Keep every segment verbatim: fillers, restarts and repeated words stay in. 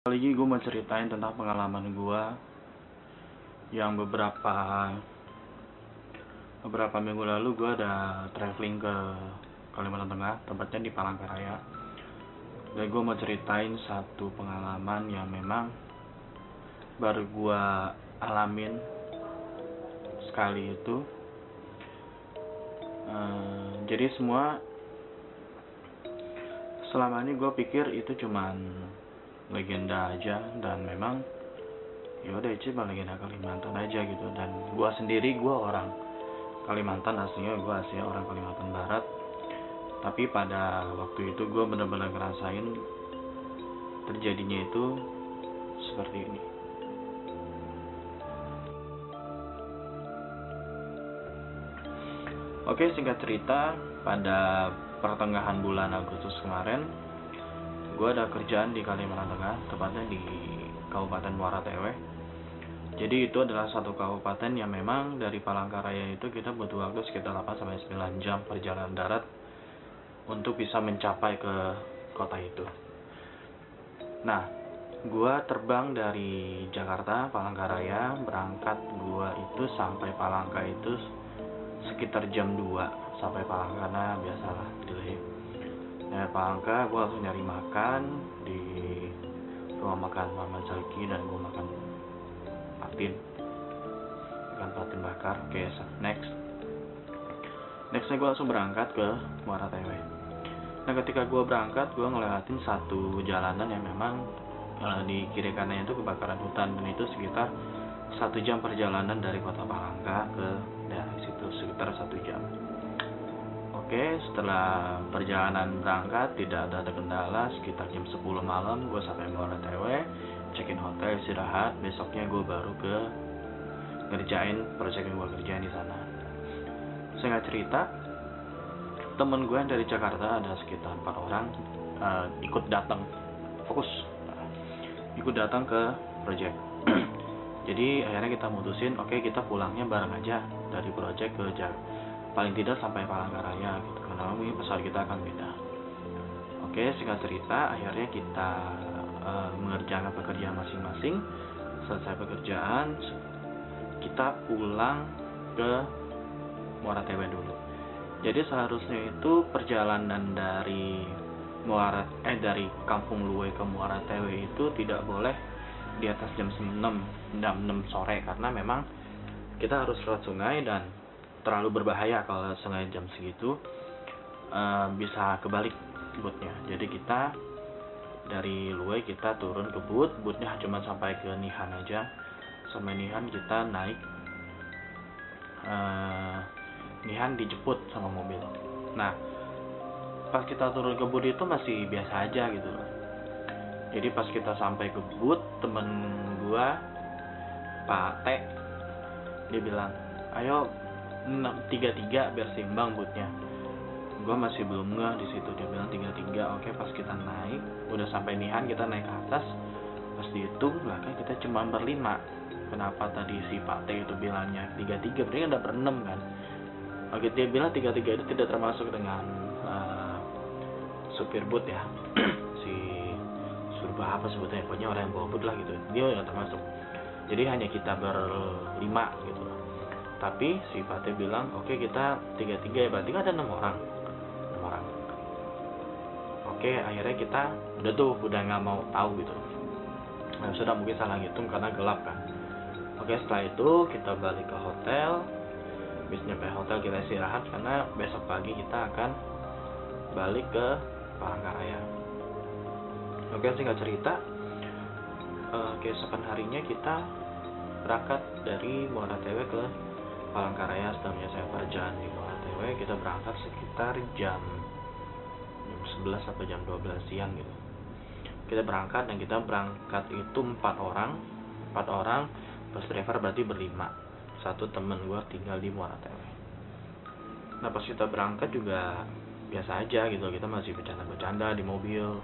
Kali ini gue mau ceritain tentang pengalaman gue yang beberapa beberapa minggu lalu gue ada traveling ke Kalimantan Tengah, tempatnya di Palangkaraya. Dan gue mau ceritain satu pengalaman yang memang baru gue alamin sekali itu. Ehm, jadi semua selama ini gue pikir itu cuman legenda aja, dan memang ya udah itu cuma legenda Kalimantan aja gitu. Dan gua sendiri, gua orang Kalimantan aslinya, gua aslinya orang Kalimantan Barat, tapi pada waktu itu gua benar-benar ngerasain terjadinya itu seperti ini. Oke, singkat cerita, pada pertengahan bulan Agustus kemarin gue ada kerjaan di Kalimantan Tengah, tepatnya di Kabupaten Muara Teweh. Jadi itu adalah satu kabupaten yang memang dari Palangkaraya itu kita butuh waktu sekitar delapan sampai sembilan jam perjalanan darat untuk bisa mencapai ke kota itu. Nah, gue terbang dari Jakarta, Palangkaraya, berangkat gue itu sampai Palangka itu sekitar jam dua sampai Palangka, nah biasalah delay. Nah, Palangka gue langsung nyari makan di rumah makan Mama Zaki, dan gue makan patin makan patin bakar. Oke, next nextnya gue langsung berangkat ke Muara Teweh. Nah, ketika gue berangkat, gue ngelewatin satu jalanan yang memang uh, di kiri kanannya itu kebakaran hutan, dan itu sekitar satu jam perjalanan dari kota Palangka ke daerah situ, sekitar satu jam. Oke, setelah perjalanan berangkat tidak ada kendala, sekitar jam sepuluh malam gue sampai Muara Teweh, check-in hotel, istirahat. Besoknya gue baru ke ngerjain proyek yang gue kerjain di sana. Singkat cerita, temen gue yang dari Jakarta ada sekitar empat orang uh, ikut datang, fokus ikut datang ke proyek. Jadi akhirnya kita mutusin, oke, okay, kita pulangnya bareng aja dari proyek ke Jakarta, paling tidak sampai Palangkaraya gitu, karena mungkin pesawat kita akan beda. Oke, singkat cerita, akhirnya kita e, mengerjakan pekerjaan masing-masing. Selesai pekerjaan, kita pulang ke Muara Teweh dulu. Jadi seharusnya itu perjalanan dari Muara eh dari Kampung Luwe ke Muara Teweh itu tidak boleh di atas jam enam sore, karena memang kita harus lewat sungai dan terlalu berbahaya kalau setengah jam segitu, uh, bisa kebalik bootnya. Jadi kita dari Luwe kita turun ke boot, bootnya cuma sampai ke Nihan aja. Sampai Nihan kita naik, uh, Nihan dijemput sama mobil. Nah, pas kita turun ke boot itu masih biasa aja gitu. Jadi pas kita sampai ke boot, temen gua Pak T dia bilang, ayo tiga tiga biar seimbang bootnya. Gue masih belum ngeh di situ, dia bilang tiga tiga. Oke, pas kita naik udah sampai Nihan, kita naik ke atas, pas dihitung lah kan kita cuma berlima. Kenapa tadi si Pak T itu bilangnya tiga tiga, berarti udah berenam kan. Oke, dia bilang tiga tiga itu tidak termasuk dengan uh, supir boot ya, si surba apa sebutnya, pokoknya orang yang bawa boot lah gitu, dia udah termasuk. Jadi hanya kita berlima gitu. Tapi si Pate bilang, oke, okay, kita tiga tiga ya, berarti kan ada enam orang, enam orang. Oke, okay, akhirnya kita udah tuh udah nggak mau tahu gitu. Nah, sudah mungkin salah ngitung karena gelap kan. Oke, okay, setelah itu kita balik ke hotel. Habis nyampe hotel kita istirahat karena besok pagi kita akan balik ke Palangkaraya. Oke, okay, singkat cerita, uh, keesokan harinya kita berangkat dari Muara Teweh ke Palangkaraya. Setelahnya saya perjalanan di Muara Teweh, kita berangkat sekitar jam sebelas atau jam dua belas siang gitu. Kita berangkat, dan kita berangkat itu empat orang empat orang plus driver, berarti berlima. Satu temen gue tinggal di Muara Teweh. Nah, pas kita berangkat juga biasa aja gitu, kita masih bercanda-bercanda di mobil,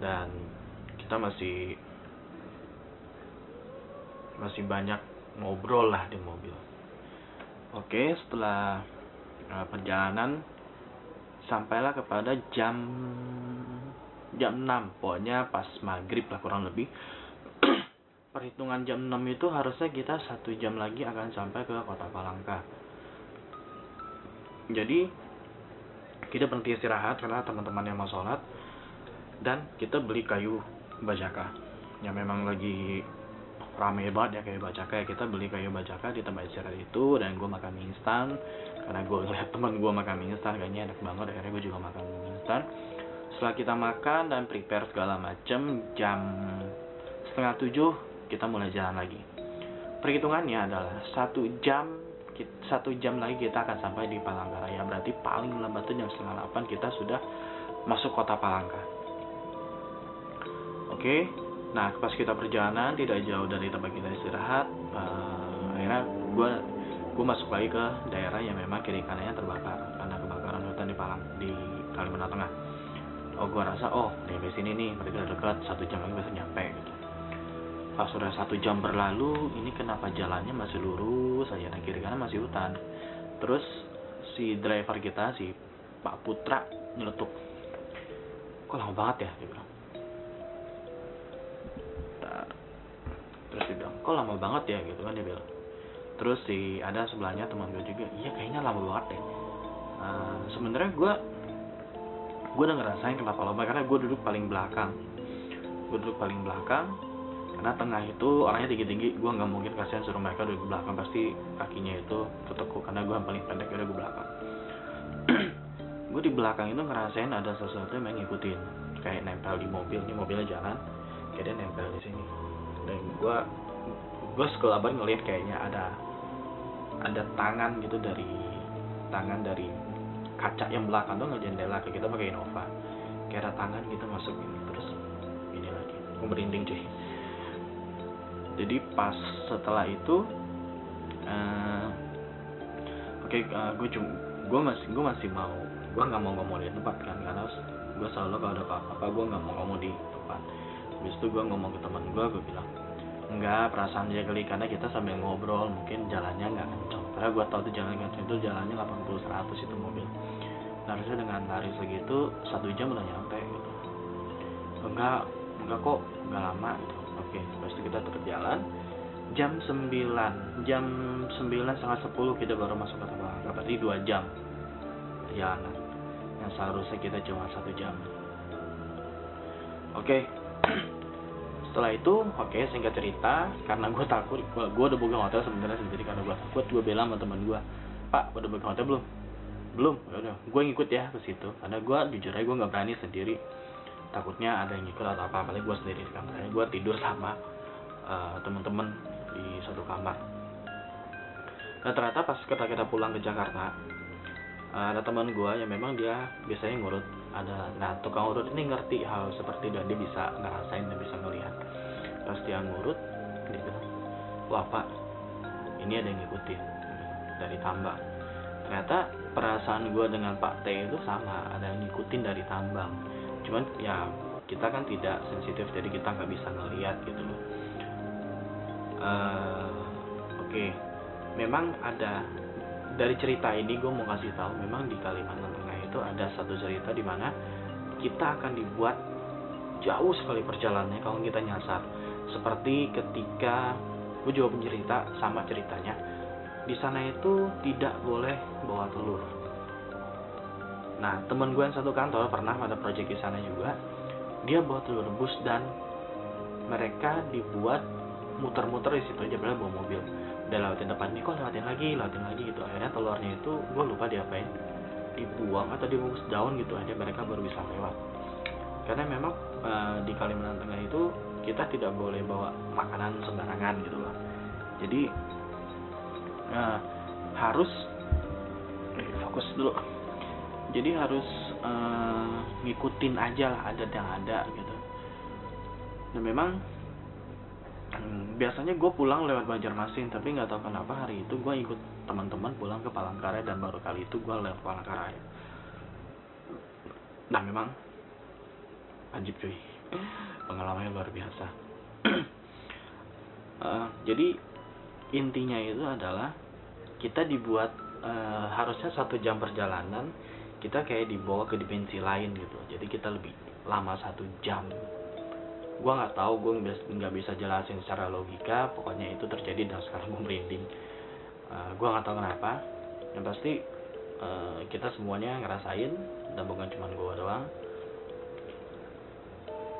dan kita masih masih banyak ngobrol lah di mobil. Oke, setelah uh, perjalanan sampailah kepada jam jam enam, pokoknya pas maghrib lah kurang lebih. Perhitungan jam enam itu harusnya kita satu jam lagi akan sampai ke kota Palangka. Jadi kita berhenti istirahat karena teman-teman yang mau sholat, dan kita beli kayu bajaka yang memang lagi rame banget ya kayu bajaka ya. Kita beli kayu bajaka di tempat istirahat itu, dan gue makan mie instan karena gue lihat teman gue makan mie instan kayaknya enak banget, akhirnya gue juga makan mie instan. Setelah kita makan dan prepare segala macem, jam setengah tujuh kita mulai jalan lagi. Perhitungannya adalah satu jam satu jam lagi kita akan sampai di Palangkaraya. Berarti paling lambat itu jam setengah delapan kita sudah masuk kota Palangka. Oke, okay. Nah pas kita perjalanan tidak jauh dari tempat kita istirahat, uh, akhirnya gue gue masuk lagi ke daerah yang memang kiri kanannya terbakar karena kebakaran hutan di Palang di Kalimantan Tengah. Oh gue rasa oh dari sini nih mereka dekat, satu jam lagi bisa nyampe. Gitu. Pas sudah satu jam berlalu, ini kenapa jalannya masih lurus aja, nah kiri kanan masih hutan. Terus si driver kita, si Pak Putra, nyeletuk, kok lama banget ya, dia bilang. Terus dia bilang, kok lama banget ya, gitu kan dia bilang. Terus si ada sebelahnya teman gue juga, iya kayaknya lama banget deh. Uh, Sebenarnya gue, gue udah ngerasain kenapa lama, karena gue duduk paling belakang. Gue duduk paling belakang. Karena tengah itu orangnya tinggi-tinggi, gue nggak mungkin kasihan suruh mereka duduk belakang, pasti kakinya itu ketekuk karena gue yang paling pendek, udah gue belakang. Gue di belakang itu ngerasain ada sesuatu yang ngikutin, kayak nempel di mobil, ini mobilnya jalan, kayak dia nempel di sini. Dan gue, gue sekelabar ngeliat kayaknya ada ada tangan gitu dari tangan dari kaca yang belakang tuh ngejendela ke kita pakai Innova, kayak ada tangan gitu masuk ini, terus ini lagi, gue merinding cuy. Jadi pas setelah itu, uh, oke okay, uh, gue cuma gue masih gue masih mau, gue nggak mau ngomong di tempat kan, karena gue selalu kalau ada apa-apa gue nggak mau ngomong di tempat. Habis itu gue ngomong ke teman gue, gue bilang enggak perasaan dia kali, karena kita sambil ngobrol mungkin jalannya nggak kencang. Karena gue tahu tuh jalan kencang itu jalannya delapan puluh seratus itu mobil. Nah, harusnya dengan lari segitu satu jam udah nyampe gitu. Enggak enggak kok nggak lama gitu. Oke, habis itu kita tetap jalan. Jam sembilan, jam sembilan setengah sepuluh kita baru masuk ke Palangka. Berarti dua jam perjalanan. Yang seharusnya kita cuma satu jam. Oke. Setelah itu, oke okay, singkat cerita, karena gue takut, gue, gue udah booking hotel sebenarnya sendiri karena gue takut. Gue bilang sama teman gue, "Pak, udah booking hotel belum?" "Belum." "Ya udah, gue ngikut ya ke situ." Karena gue jujur aja gue nggak berani sendiri. Takutnya ada yang ngikut atau apa, apalagi gue sendiri di kamar. Gue tidur sama uh, temen-temen di satu kamar. Nah ternyata pas kita kita pulang ke Jakarta, uh, ada teman gue yang memang dia biasanya ngurut, ada, nah tukang urut ini ngerti hal seperti dan dia bisa ngerasain dan bisa ngelihat. Terus dia ngurut, dia bilang, "Wah Pak, ini ada yang ngikutin dari tambang." Ternyata perasaan gue dengan Pak T itu sama, ada yang ngikutin dari tambang. Cuman ya kita kan tidak sensitif, jadi kita nggak bisa ngelihat gitu loh. Uh, Oke, okay. Memang ada dari cerita ini gue mau kasih tahu, memang di Kalimantan Tengah itu ada satu cerita di mana kita akan dibuat jauh sekali perjalanannya kalau kita nyasar. Seperti ketika gue juga pencerita sama ceritanya, di sana itu tidak boleh bawa telur. Nah, temen gue yang satu kantor pernah ada proyek di sana juga. Dia bawa telur rebus dan mereka dibuat muter-muter di situ aja, padahal bawa mobil. Udah lewatin depan nih, kok lewatin lagi, lewatin lagi gitu. Akhirnya telurnya itu gue lupa diapain, dibuang atau dibungkus daun gitu aja, mereka baru bisa lewat. Karena memang e, di Kalimantan Tengah itu kita tidak boleh bawa makanan sembarangan gitu loh. Jadi e, harus eh, fokus dulu. Jadi harus uh, ngikutin aja lah adat yang ada gitu. Dan memang um, biasanya gue pulang lewat Banjarmasin, tapi nggak tahu kenapa hari itu gue ikut teman-teman pulang ke Palangkaraya dan baru kali itu gue lewat Palangkaraya. Nah memang anjib cuy, pengalamannya luar biasa. uh, jadi intinya itu adalah kita dibuat uh, harusnya satu jam perjalanan. kita kayak dibawa ke dimensi lain gitu, jadi kita lebih lama satu jam. Gue nggak tahu, gue nggak bisa jelasin secara logika, pokoknya itu terjadi dan sekarang gue merinding. Uh, gue nggak tahu kenapa, yang pasti uh, kita semuanya ngerasain, dan bukan cuma gue doang.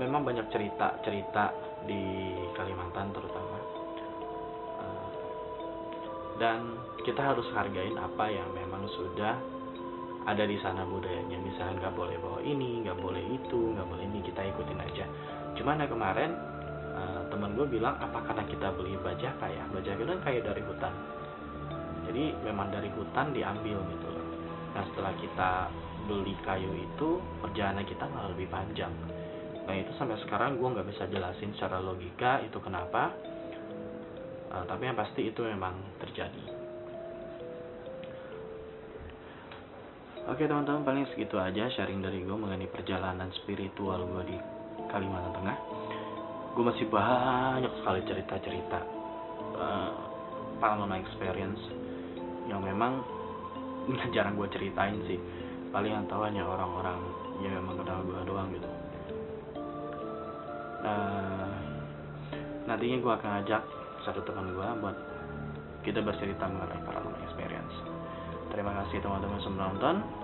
Memang banyak cerita-cerita di Kalimantan terutama, uh, dan kita harus hargain apa yang memang sudah ada di sana budayanya. Misalnya nggak boleh bawa ini, nggak boleh itu, nggak boleh ini, kita ikutin aja. Cuman ya kemarin uh, teman gue bilang, apa karena kita beli bajaka ya? Bajaka itu kan kayu dari hutan, jadi memang dari hutan diambil gitu loh. Nah setelah kita beli kayu itu, perjalanan kita malah lebih panjang. Nah itu sampai sekarang gue nggak bisa jelasin secara logika itu kenapa, uh, tapi yang pasti itu memang terjadi. Oke teman-teman, paling segitu aja sharing dari gue mengenai perjalanan spiritual gue di Kalimantan Tengah. Gue masih banyak sekali cerita-cerita uh, paranormal experience yang memang jarang gue ceritain sih. Paling yang tahu hanya orang-orang yang memang kenal gue doang gitu. Uh, nantinya gue akan ajak satu teman gue buat kita bercerita mengenai paranormal experience. Terima kasih teman-teman sudah menonton.